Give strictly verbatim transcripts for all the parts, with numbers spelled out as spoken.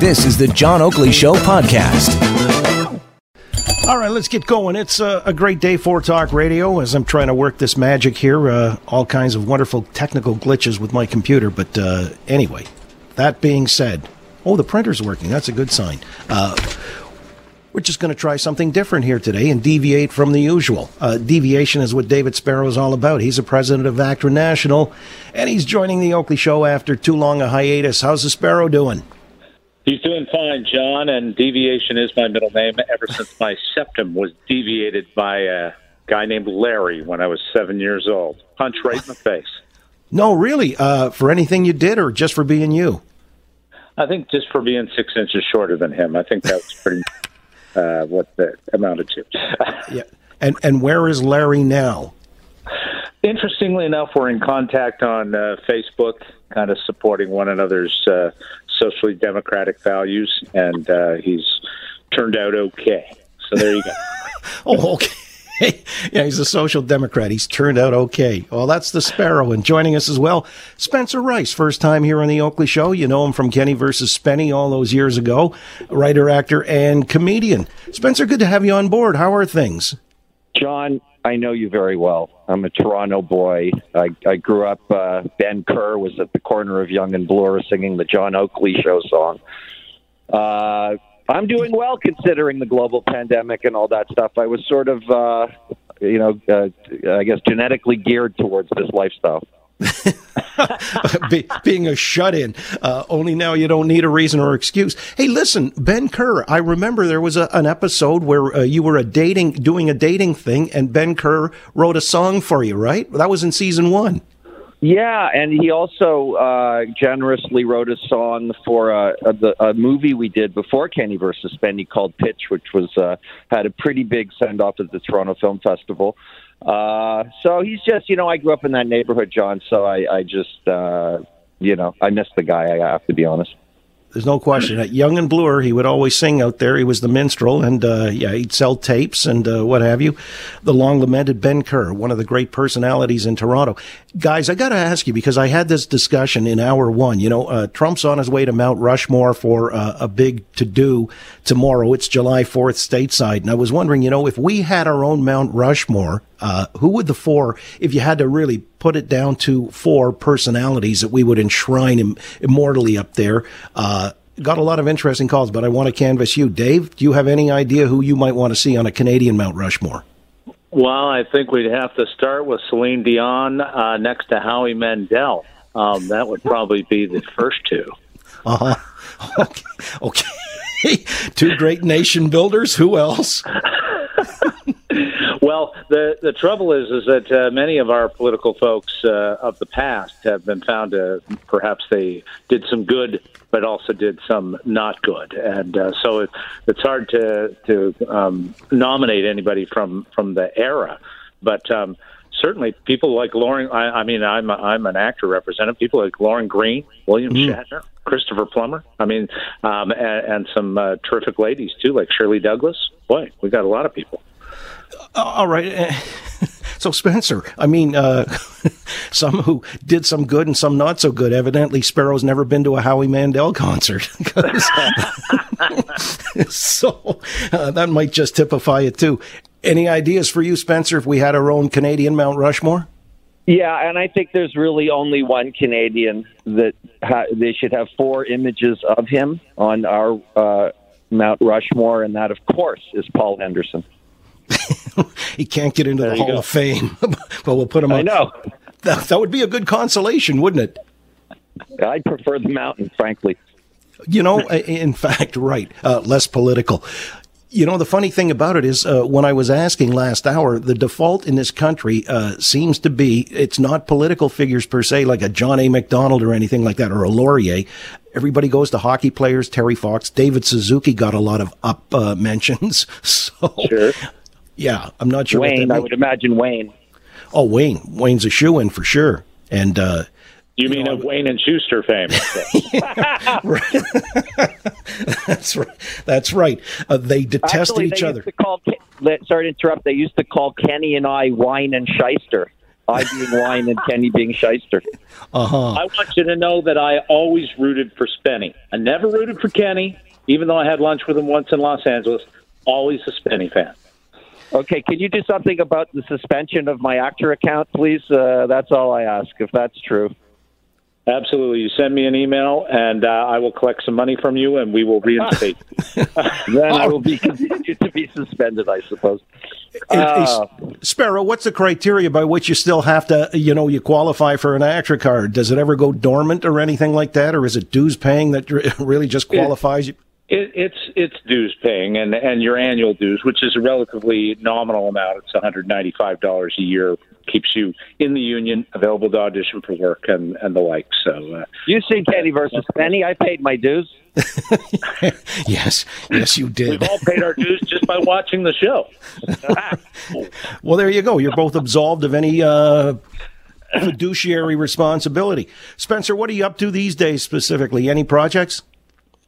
This is the John Oakley Show podcast. All right, let's get going. It's uh, a great day for talk radio as I'm trying to work this magic here. Uh, all kinds of wonderful technical glitches with my computer. But uh, anyway, that being said, oh, the printer's working. That's a good sign. Uh, we're just going to try something different here today and deviate from the usual. Uh, deviation is what David Sparrow is all about. He's the president of ACTRA National, and he's joining the Oakley Show after too long a hiatus. How's the Sparrow doing? He's doing fine, John, and Deviation is my middle name ever since my septum was deviated by a guy named Larry when I was seven years old. Punch right in the face. No, really? Uh, for anything you did or just for being you? I think just for being six inches shorter than him. I think that was pretty uh, what that amounted to. Yeah. And and where is Larry now? Interestingly enough, we're in contact on uh, Facebook, kind of supporting one another's uh, socially democratic values, and uh, he's turned out okay. So there you go. Oh, okay. Yeah, he's a social democrat. He's turned out okay. Well, that's the Sparrow. And joining us as well, Spencer Rice, first time here on the Oakley Show. You know him from Kenny versus Spenny all those years ago. Writer, actor, and comedian. Spencer, good to have you on board. How are things? John, I know you very well. I'm a Toronto boy. I, I grew up, uh, Ben Kerr was at the corner of Yonge and Bloor singing the John Oakley Show song. Uh, I'm doing well considering the global pandemic and all that stuff. I was sort of, uh, you know, uh, I guess genetically geared towards this lifestyle. Be, being a shut-in. Uh, only now you don't need a reason or excuse. Hey, listen, Ben Kerr, I remember there was a, an episode where uh, you were a dating, doing a dating thing, and Ben Kerr wrote a song for you, right? That was in season one. Yeah, and he also uh, generously wrote a song for a, a, a movie we did before Kenny versus Spenny called Pitch, which was uh, had a pretty big send-off at the Toronto Film Festival. Uh, so he's just, you know, I grew up in that neighborhood, John, so I, I just, uh, you know, I miss the guy, I have to be honest. There's no question. At Yonge and Bloor, he would always sing out there. He was the minstrel, and uh, yeah, he'd sell tapes and uh, what have you. The long-lamented Ben Kerr, one of the great personalities in Toronto. Guys, I got to ask you, because I had this discussion in hour one. You know, uh, Trump's on his way to Mount Rushmore for uh, a big to-do tomorrow. It's July fourth stateside, and I was wondering, you know, if we had our own Mount Rushmore, uh, who would the four, if you had to really put it down to four personalities that we would enshrine im- immortally up there. Uh, got a lot of interesting calls, but I want to canvass you. Dave, do you have any idea who you might want to see on a Canadian Mount Rushmore? Well, I think we'd have to start with Celine Dion uh, next to Howie Mandel. Um, that would probably be the first two. Uh-huh. Okay. Okay. Two great nation builders. Who else? Well, the, the trouble is is that uh, many of our political folks uh, of the past have been found to perhaps they did some good, but also did some not good. And uh, so it, it's hard to, to um, nominate anybody from, from the era. But um, certainly people like Lauren, I, I mean, I'm, I'm an actor representative, people like Lauren Green, William mm. Shatner, Christopher Plummer, I mean, um, and, and some uh, terrific ladies, too, like Shirley Douglas. Boy, we got a lot of people. All right. So, Spencer, I mean, uh, some who did some good and some not so good. Evidently, Sparrow's never been to a Howie Mandel concert. So uh, that might just typify it, too. Any ideas for you, Spencer, if we had our own Canadian Mount Rushmore? Yeah, and I think there's really only one Canadian that ha- they should have four images of him on our uh, Mount Rushmore, and that, of course, is Paul Henderson. He can't get into there the Hall go. of Fame, but we'll put him on. I know. That, that would be a good consolation, wouldn't it? I'd prefer the mountain, frankly. You know, in fact, right, uh, less political. You know, the funny thing about it is uh, when I was asking last hour, the default in this country uh, seems to be it's not political figures per se, like a John A. MacDonald or anything like that, or a Laurier. Everybody goes to hockey players, Terry Fox. David Suzuki got a lot of up uh, mentions. So. Sure. Yeah, I'm not sure. Wayne, what I would imagine Wayne. Oh, Wayne. Wayne's a shoe-in for sure. And uh, you, you mean know, a Wayne and Schuster fame? Yeah, right. That's right. That's right. Uh, they detested Actually, they each used other. To call, sorry to interrupt. They used to call Kenny and I Wine and Shyster. I being Wine and Kenny being Shyster. Uh-huh. I want you to know that I always rooted for Spenny. I never rooted for Kenny, even though I had lunch with him once in Los Angeles. Always a Spenny fan. Okay, can you do something about the suspension of my ACTRA account, please? Uh, that's all I ask, if that's true. Absolutely. You send me an email, and uh, I will collect some money from you, and we will reinstate you. Then I will be continued to be suspended, I suppose. Uh, hey, Sparrow, what's the criteria by which you still have to, you know, you qualify for an ACTRA card? Does it ever go dormant or anything like that, or is it dues paying that really just qualifies you? It, it's it's dues paying and, and your annual dues, which is a relatively nominal amount. It's one hundred ninety-five dollars a year. Keeps you in the union, available to audition for work and, and the like. So uh, you see Kenny versus Spenny. I paid my dues. yes, yes, you did. We've all paid our dues just by watching the show. Well, there you go. You're both absolved of any uh, fiduciary responsibility. Spencer, what are you up to these days specifically? Any projects?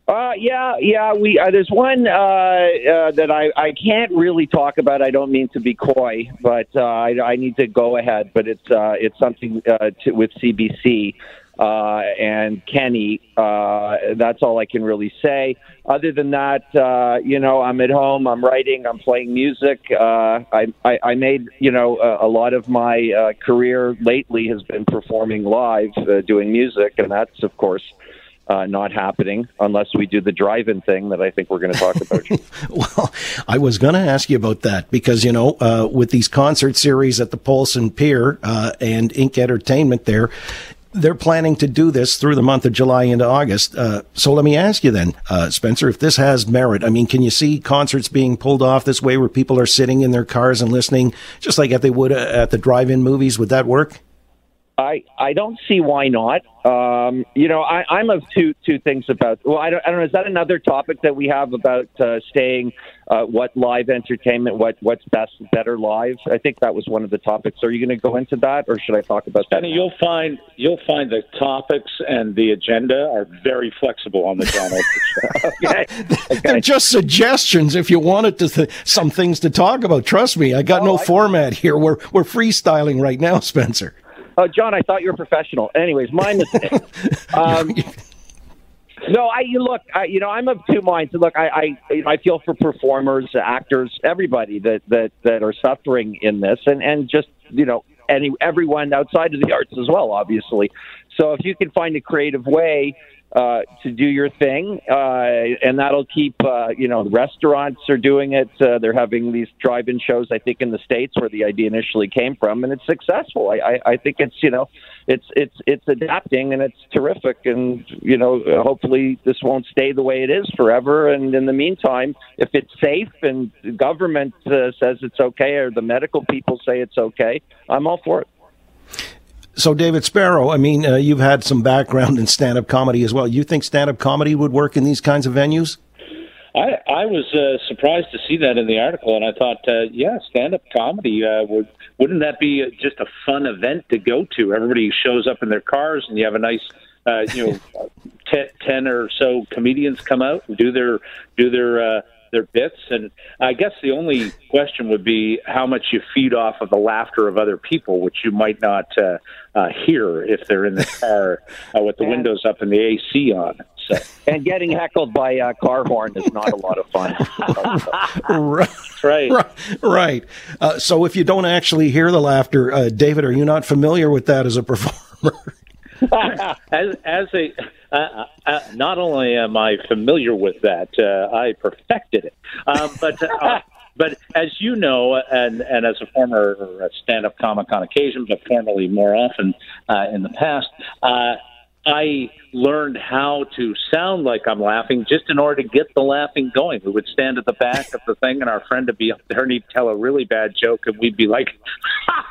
Uh, yeah, yeah. We uh, there's one uh, uh, that I, I can't really talk about. I don't mean to be coy, but uh, I, I need to go ahead. But it's uh, it's something uh, to, with C B C uh, and Kenny. Uh, that's all I can really say. Other than that, uh, you know, I'm at home. I'm writing. I'm playing music. Uh, I, I I made you know a, a lot of my uh, career lately has been performing live, uh, doing music, and that's of course. Uh, not happening unless we do the drive-in thing that I think we're going to talk about. Well, I was going to ask you about that because, you know, uh, with these concert series at the Pulse and Pier uh, and Inc Entertainment there, they're planning to do this through the month of July into August. Uh, so let me ask you then, uh, Spencer, if this has merit, I mean, can you see concerts being pulled off this way where people are sitting in their cars and listening just like they would uh, at the drive-in movies? Would that work? I, I don't see why not. Um, you know, I, I'm of two two things about. Well, I don't, I don't know. Is that another topic that we have about uh, staying? Uh, what live entertainment? What what's best, better live? I think that was one of the topics. Are you going to go into that, or should I talk about that? Kenny, you'll find you'll find the topics and the agenda are very flexible on the John Oakley Show. Okay. Okay. They're just suggestions. If you wanted to th- some things to talk about, trust me, I got oh, no I- format here. We're we're freestyling right now, Spencer. Oh, John, I thought you were professional. Anyways, mine is... Um, no, I look, I, you know, I'm of two minds. Look, I, I I feel for performers, actors, everybody that, that, that are suffering in this, and, and just, you know, any everyone outside of the arts as well, obviously. So if you can find a creative way uh, to do your thing, uh, and that'll keep, uh, you know, restaurants are doing it. Uh, they're having these drive-in shows, I think, in the States where the idea initially came from, and it's successful. I, I, I think it's, you know, it's it's it's adapting, and it's terrific. And, you know, hopefully this won't stay the way it is forever. And in the meantime, if it's safe and the government uh, says it's okay or the medical people say it's okay, I'm all for it. So, David Sparrow, I mean, uh, you've had some background in stand-up comedy as well. You think stand-up comedy would work in these kinds of venues? I, I was uh, surprised to see that in the article, and I thought, uh, yeah, stand-up comedy, uh, would, wouldn't that be just a fun event to go to? Everybody shows up in their cars, and you have a nice, uh, you know, ten, ten or so comedians come out and do their do their uh, their bits. And I guess the only question would be how much you feed off of the laughter of other people, which you might not uh, uh, hear if they're in the car uh, with the windows up and the A C on. So. And getting heckled by a uh, car horn is not a lot of fun. right. right. Right. Uh, so if you don't actually hear the laughter, uh, David, are you not familiar with that as a performer? as, as a... Uh, uh, not only am I familiar with that, uh, I perfected it. Um, but uh, but as you know, and, and as a former stand-up comic on occasion, but formerly more often uh, in the past, uh, I learned how to sound like I'm laughing just in order to get the laughing going. We would stand at the back of the thing, and our friend would be up there, and he'd tell a really bad joke, and we'd be like, ha!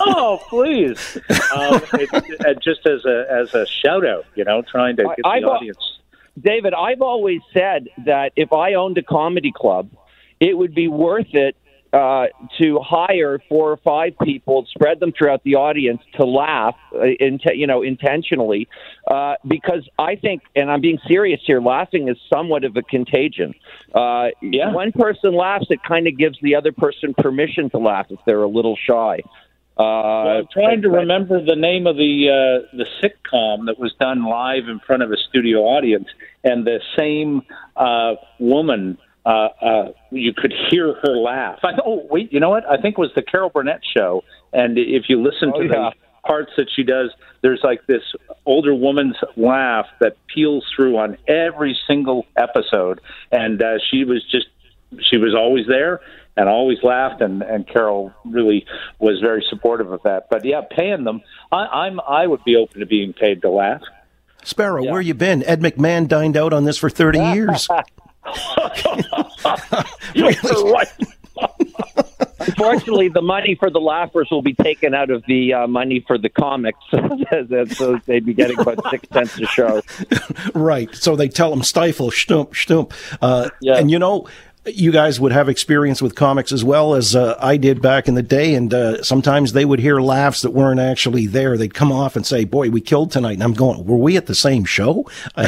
Oh, please! Um, it, it, just as a as a shout out, you know, trying to get the I've, audience. David, I've always said that if I owned a comedy club, it would be worth it uh, to hire four or five people, spread them throughout the audience to laugh, uh, in, you know, intentionally, uh, because I think, and I'm being serious here, laughing is somewhat of a contagion. Uh, yeah. One person laughs, it kind of gives the other person permission to laugh if they're a little shy. Uh, well, I'm trying to remember the name of the uh, the sitcom that was done live in front of a studio audience, and the same uh, woman, uh, uh, you could hear her laugh. I, oh, wait, you know what? I think it was the Carol Burnett Show, and if you listen oh, to yeah. the parts that she does, there's like this older woman's laugh that peels through on every single episode, and uh, she was just, she was always there. And always laughed, and, and Carol really was very supportive of that. But yeah, paying them, I, I'm I would be open to being paid to laugh. Sparrow, yeah. Where you been? Ed McMahon dined out on this for thirty years. You're right. Unfortunately, the money for the laughers will be taken out of the uh, money for the comics, so they'd be getting about six cents a show. Right. So they tell them stifle, shtump, shtump. Uh, yeah. And you know, you guys would have experience with comics as well as uh, I did back in the day, and uh, sometimes they would hear laughs that weren't actually there. They'd come off and say, boy, we killed tonight. And I'm going, were we at the same show? I,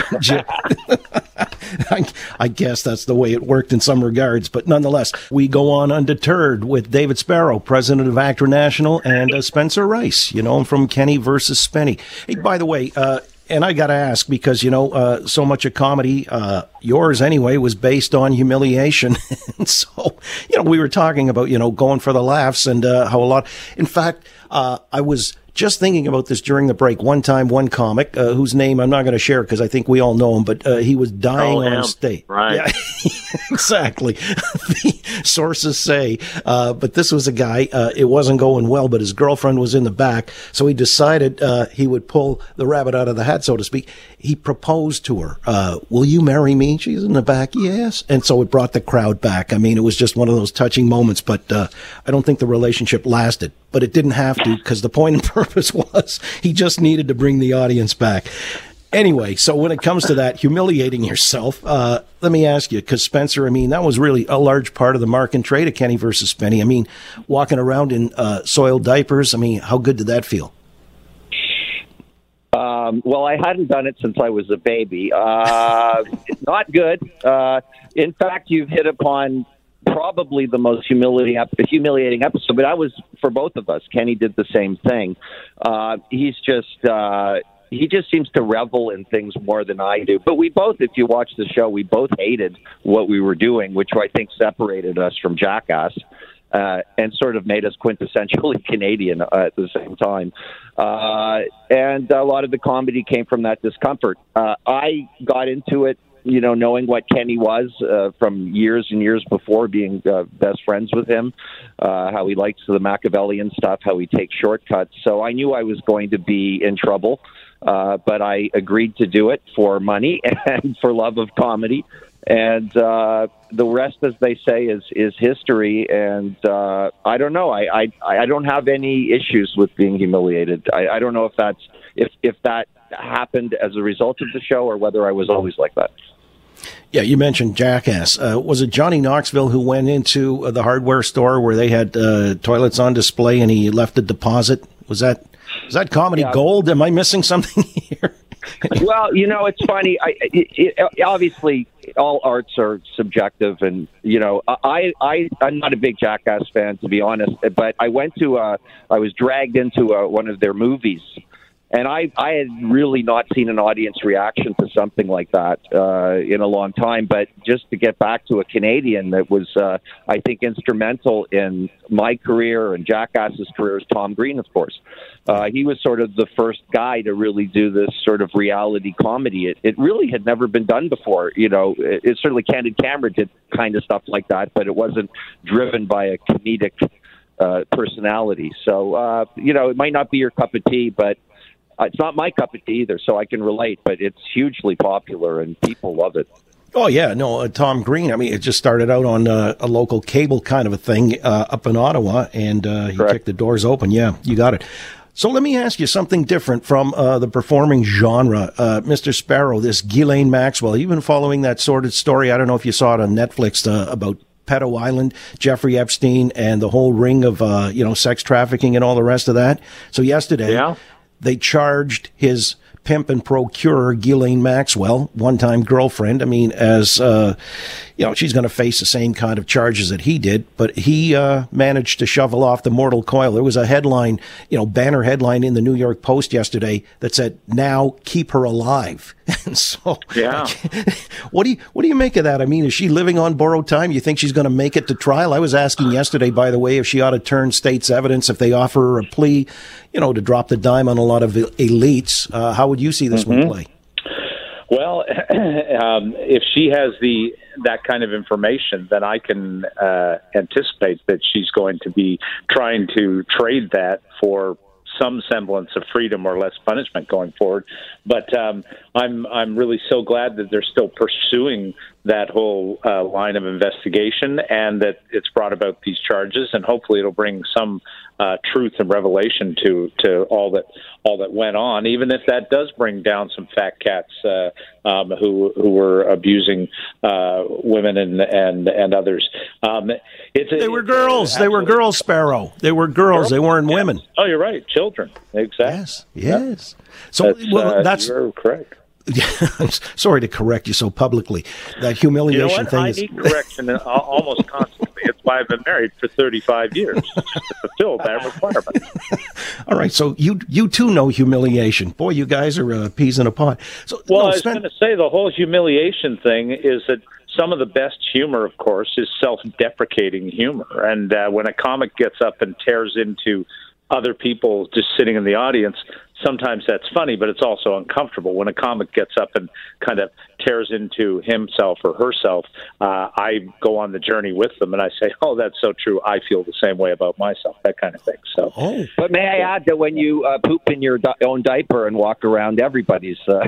I guess that's the way it worked in some regards. But nonetheless, we go on undeterred with David Sparrow, president of ACTRA National, and uh, Spencer Rice. You know him from Kenny versus Spenny. Hey, by the way, uh, and I got to ask, because, you know, uh, so much of comedy, uh, yours anyway, was based on humiliation. And so, you know, we were talking about, you know, going for the laughs and uh, how a lot. In fact, uh, I was just thinking about this during the break. One time, one comic uh, whose name I'm not going to share because I think we all know him, but uh, he was dying oh, on stage. Right. Yeah, exactly. The sources say, uh, but this was a guy, uh, it wasn't going well, but his girlfriend was in the back. So he decided uh, he would pull the rabbit out of the hat, so to speak. He proposed to her, uh, will you marry me? She's in the back. Yes. And so it brought the crowd back. I mean, it was just one of those touching moments, but uh, I don't think the relationship lasted. But it didn't have to, because the point and purpose was he just needed to bring the audience back. Anyway, so when it comes to that, humiliating yourself, uh, let me ask you, because Spencer, I mean, that was really a large part of the mark and trade of Kenny versus Spenny. I mean, walking around in uh, soiled diapers, I mean, how good did that feel? Um, well, I hadn't done it since I was a baby. Uh, not good. Uh, in fact, you've hit upon probably the most humiliating humiliating episode, but I was, for both of us, Kenny did the same thing. Uh, he's just, uh, he just seems to revel in things more than I do. But we both, if you watch the show, we both hated what we were doing, which I think separated us from Jackass, uh, and sort of made us quintessentially Canadian uh, at the same time. Uh, and a lot of the comedy came from that discomfort. Uh, I got into it, you know, knowing what Kenny was uh, from years and years before, being uh, best friends with him, uh, how he likes the Machiavellian stuff, how he takes shortcuts. So I knew I was going to be in trouble, uh, but I agreed to do it for money and for love of comedy. And uh, the rest, as they say, is, is history. And uh, I don't know. I, I, I don't have any issues with being humiliated. I, I don't know if that's if, if that happened as a result of the show or whether I was always like that. Yeah, you mentioned Jackass. Uh, was it Johnny Knoxville who went into uh, the hardware store where they had uh, toilets on display and he left a deposit? Was that was that comedy yeah. gold? Am I missing something here? Well, you know, it's funny. I, it, it, obviously, all arts are subjective, and you know, I, I I'm not a big Jackass fan, to be honest. But I went to a, I was dragged into a, one of their movies. And I, I had really not seen an audience reaction to something like that uh, in a long time. But just to get back to a Canadian that was, uh, I think, instrumental in my career and Jackass's career is Tom Green, of course. Uh, he was sort of the first guy to really do this sort of reality comedy. It, it really had never been done before. You know, it, it certainly Candid Camera did kind of stuff like that, but it wasn't driven by a comedic uh, personality. So, uh, you know, it might not be your cup of tea, but it's not my cup of tea either, so I can relate, but it's hugely popular and people love it. Oh, yeah. No, uh, Tom Green. I mean, it just started out on uh, a local cable kind of a thing uh, up in Ottawa, and uh, he Correct. kicked the doors open. Yeah, you got it. So let me ask you something different from uh, the performing genre. Uh, Mister Sparrow, this Ghislaine Maxwell, you've been following that sordid story. I don't know if you saw it on Netflix uh, about Pedo Island, Jeffrey Epstein, and the whole ring of, uh, you know, sex trafficking and all the rest of that. So yesterday... Yeah. They charged his pimp and procurer, Ghislaine Maxwell, one-time girlfriend, I mean, as, uh, you know, she's going to face the same kind of charges that he did. But he uh, managed to shovel off the mortal coil. There was a headline, you know, banner headline in the New York Post yesterday that said, "Now keep her alive." And so, yeah. what do you what do you make of that? I mean, is she living on borrowed time? You think she's going to make it to trial? I was asking yesterday, by the way, if she ought to turn state's evidence if they offer her a plea, you know, to drop the dime on a lot of elites. Uh, how would you see this mm-hmm. one play? Well, um, if she has the that kind of information, then I can uh, anticipate that she's going to be trying to trade that for some semblance of freedom or less punishment going forward. But um, I'm I'm really so glad that they're still pursuing that whole uh, line of investigation and that it's brought about these charges, and hopefully it'll bring some uh, truth and revelation to, to all that all that went on, even if that does bring down some fat cats uh, um, who who were abusing uh, women and and, and others. Um, it's, they were it's, girls. They were girls, Sparrow. They were girls. girls? They weren't yes. women. Oh, you're right. Children. Exactly. Yes. Yes. So that's, well, uh, that's you're correct. I'm sorry to correct you so publicly. That humiliation you know thing I is. I need correction almost constantly. It's why I've been married for thirty-five years just to fulfill that requirement. All right, so you you too know humiliation. Boy, you guys are uh, peas in a pod. So, well, no, I was spend- going to say the whole humiliation thing is that some of the best humor, of course, is self-deprecating humor. And uh, when a comic gets up and tears into other people just sitting in the audience, sometimes that's funny, but it's also uncomfortable. When a comic gets up and kind of tears into himself or herself, uh, I go on the journey with them, and I say, oh, that's so true. I feel the same way about myself, that kind of thing. So, oh. But may I add that when you uh, poop in your di- own diaper and walk around, everybody's uh,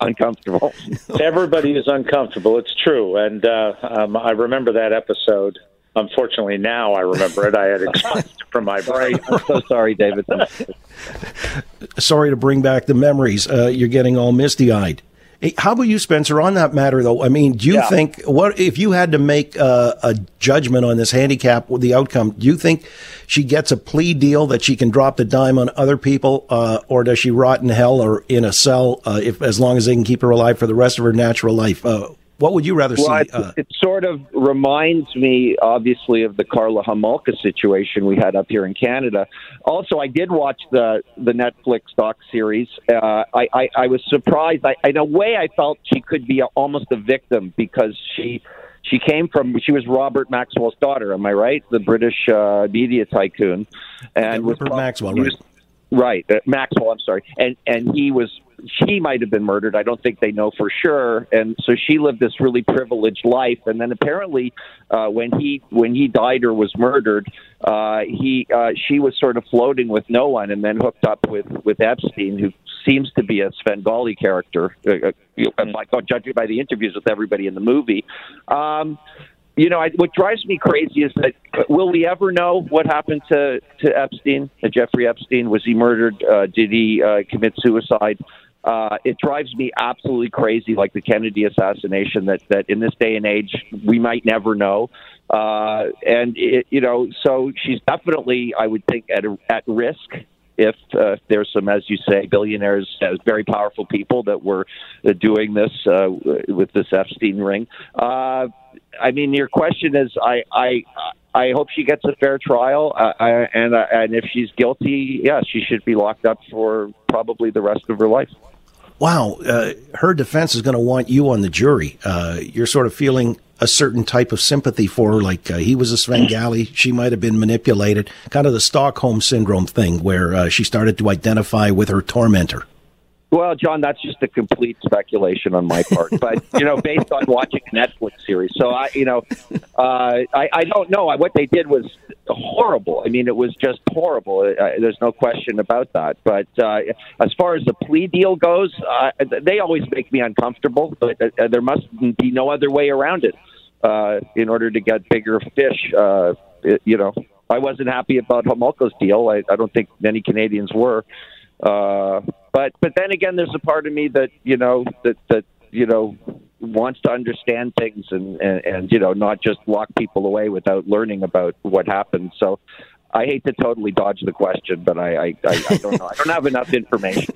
uncomfortable. Everybody is uncomfortable. It's true. And uh, um, I remember that episode. Unfortunately, now I remember it. I had exhausted from my brain. I'm so sorry, David. Sorry to bring back the memories. Uh, you're getting all misty-eyed. Hey, how about you, Spencer, on that matter, though? I mean, do you yeah. think, what if you had to make uh, a judgment on this handicap, the outcome, do you think she gets a plea deal that she can drop the dime on other people, uh, or does she rot in hell or in a cell uh, if as long as they can keep her alive for the rest of her natural life? Uh What would you rather well, see? It, uh, it sort of reminds me, obviously, of the Carla Homolka situation we had up here in Canada. Also, I did watch the, the Netflix doc series. Uh, I, I, I was surprised. I, in a way, I felt she could be a, almost a victim because she she came from, she was Robert Maxwell's daughter, am I right? The British uh, media tycoon. And yeah, Robert was, Maxwell, right? Was, right, uh, Maxwell, I'm sorry. And, and he was... She might have been murdered. I don't think they know for sure. And so she lived this really privileged life. And then apparently, uh, when he when he died or was murdered, uh, he uh, she was sort of floating with no one, and then hooked up with, with Epstein, who seems to be a Svengali character, uh, like judging by the interviews with everybody in the movie. Um, you know, I, what drives me crazy is that will we ever know what happened to, to Epstein, to Jeffrey Epstein? Was he murdered? Uh, did he uh, commit suicide? Uh, it drives me absolutely crazy, like the Kennedy assassination, that, that in this day and age, we might never know. Uh, and, it, you know, so she's definitely, I would think, at a, at risk if uh, there's some, as you say, billionaires, uh, very powerful people that were uh, doing this uh, with this Epstein ring. Uh, I mean, your question is, I, I, I hope she gets a fair trial, uh, I, and, uh, and if she's guilty, yeah, she should be locked up for probably the rest of her life. Wow, uh, her defense is going to want you on the jury. Uh, you're sort of feeling a certain type of sympathy for her, like uh, he was a Svengali, she might have been manipulated, kind of the Stockholm Syndrome thing where uh, she started to identify with her tormentor. Well, John, that's just a complete speculation on my part, but, you know, based on watching a Netflix series. So, I, you know, uh, I, I don't know. What they did was horrible. I mean, it was just horrible. Uh, there's no question about that. But uh, as far as the plea deal goes, uh, they always make me uncomfortable, but uh, there must be no other way around it uh, in order to get bigger fish, uh, you know. I wasn't happy about Homolka's deal. I, I don't think many Canadians were. Uh, but but then again, there's a part of me that you know that that you know wants to understand things and, and, and you know not just lock people away without learning about what happened. So I hate to totally dodge the question, but I I, I, I don't know. I don't have enough information.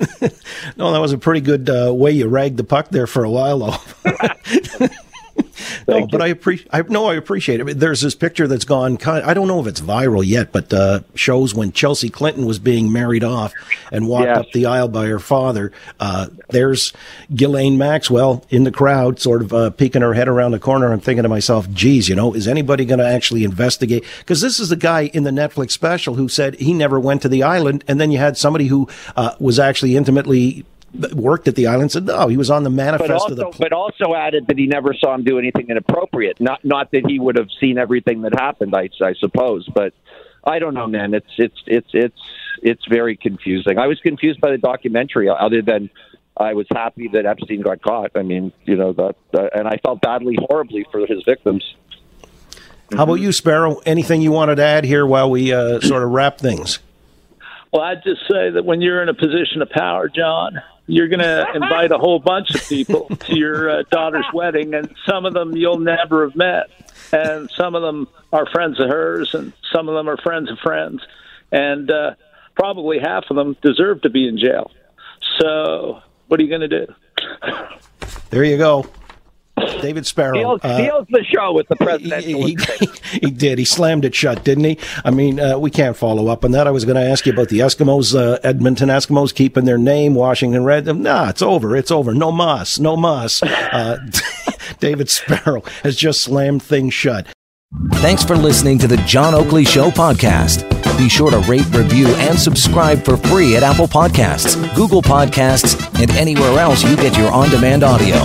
No, that was a pretty good uh, way you ragged the puck there for a while, though. Thank no, you. But I appreciate. I, no, I appreciate it. I mean, there's this picture that's gone. Kind of, I don't know if it's viral yet, but uh, shows when Chelsea Clinton was being married off and walked yes. up the aisle by her father. Uh, there's Ghislaine Maxwell in the crowd, sort of uh, peeking her head around the corner. I'm thinking to myself, "Geez, you know, is anybody going to actually investigate?" Because this is the guy in the Netflix special who said he never went to the island, and then you had somebody who uh, was actually intimately. Worked at the island, said no, he was on the manifest also, of the. Pl- but also added that he never saw him do anything inappropriate. Not not that he would have seen everything that happened, I, I suppose. But I don't know, man. It's it's it's it's it's very confusing. I was confused by the documentary. Other than I was happy that Epstein got caught. I mean, you know that, uh, and I felt badly, horribly for his victims. Mm-hmm. How about you, Sparrow? Anything you wanted to add here while we uh, sort of wrap things? Well, I'd just say that when you're in a position of power, John, you're going to invite a whole bunch of people to your uh, daughter's wedding, and some of them you'll never have met, and some of them are friends of hers, and some of them are friends of friends, and uh, probably half of them deserve to be in jail. So what are you going to do? There you go. David Sparrow. Steals, steals uh, the show with the presidential. He, he, he did. He slammed it shut, didn't he? I mean, uh, we can't follow up on that. I was going to ask you about the Eskimos, uh, Edmonton Eskimos keeping their name, Washington Red. Nah, it's over. It's over. No mas. No mas. Uh, David Sparrow has just slammed things shut. Thanks for listening to the John Oakley Show podcast. Be sure to rate, review, and subscribe for free at Apple Podcasts, Google Podcasts, and anywhere else you get your on-demand audio.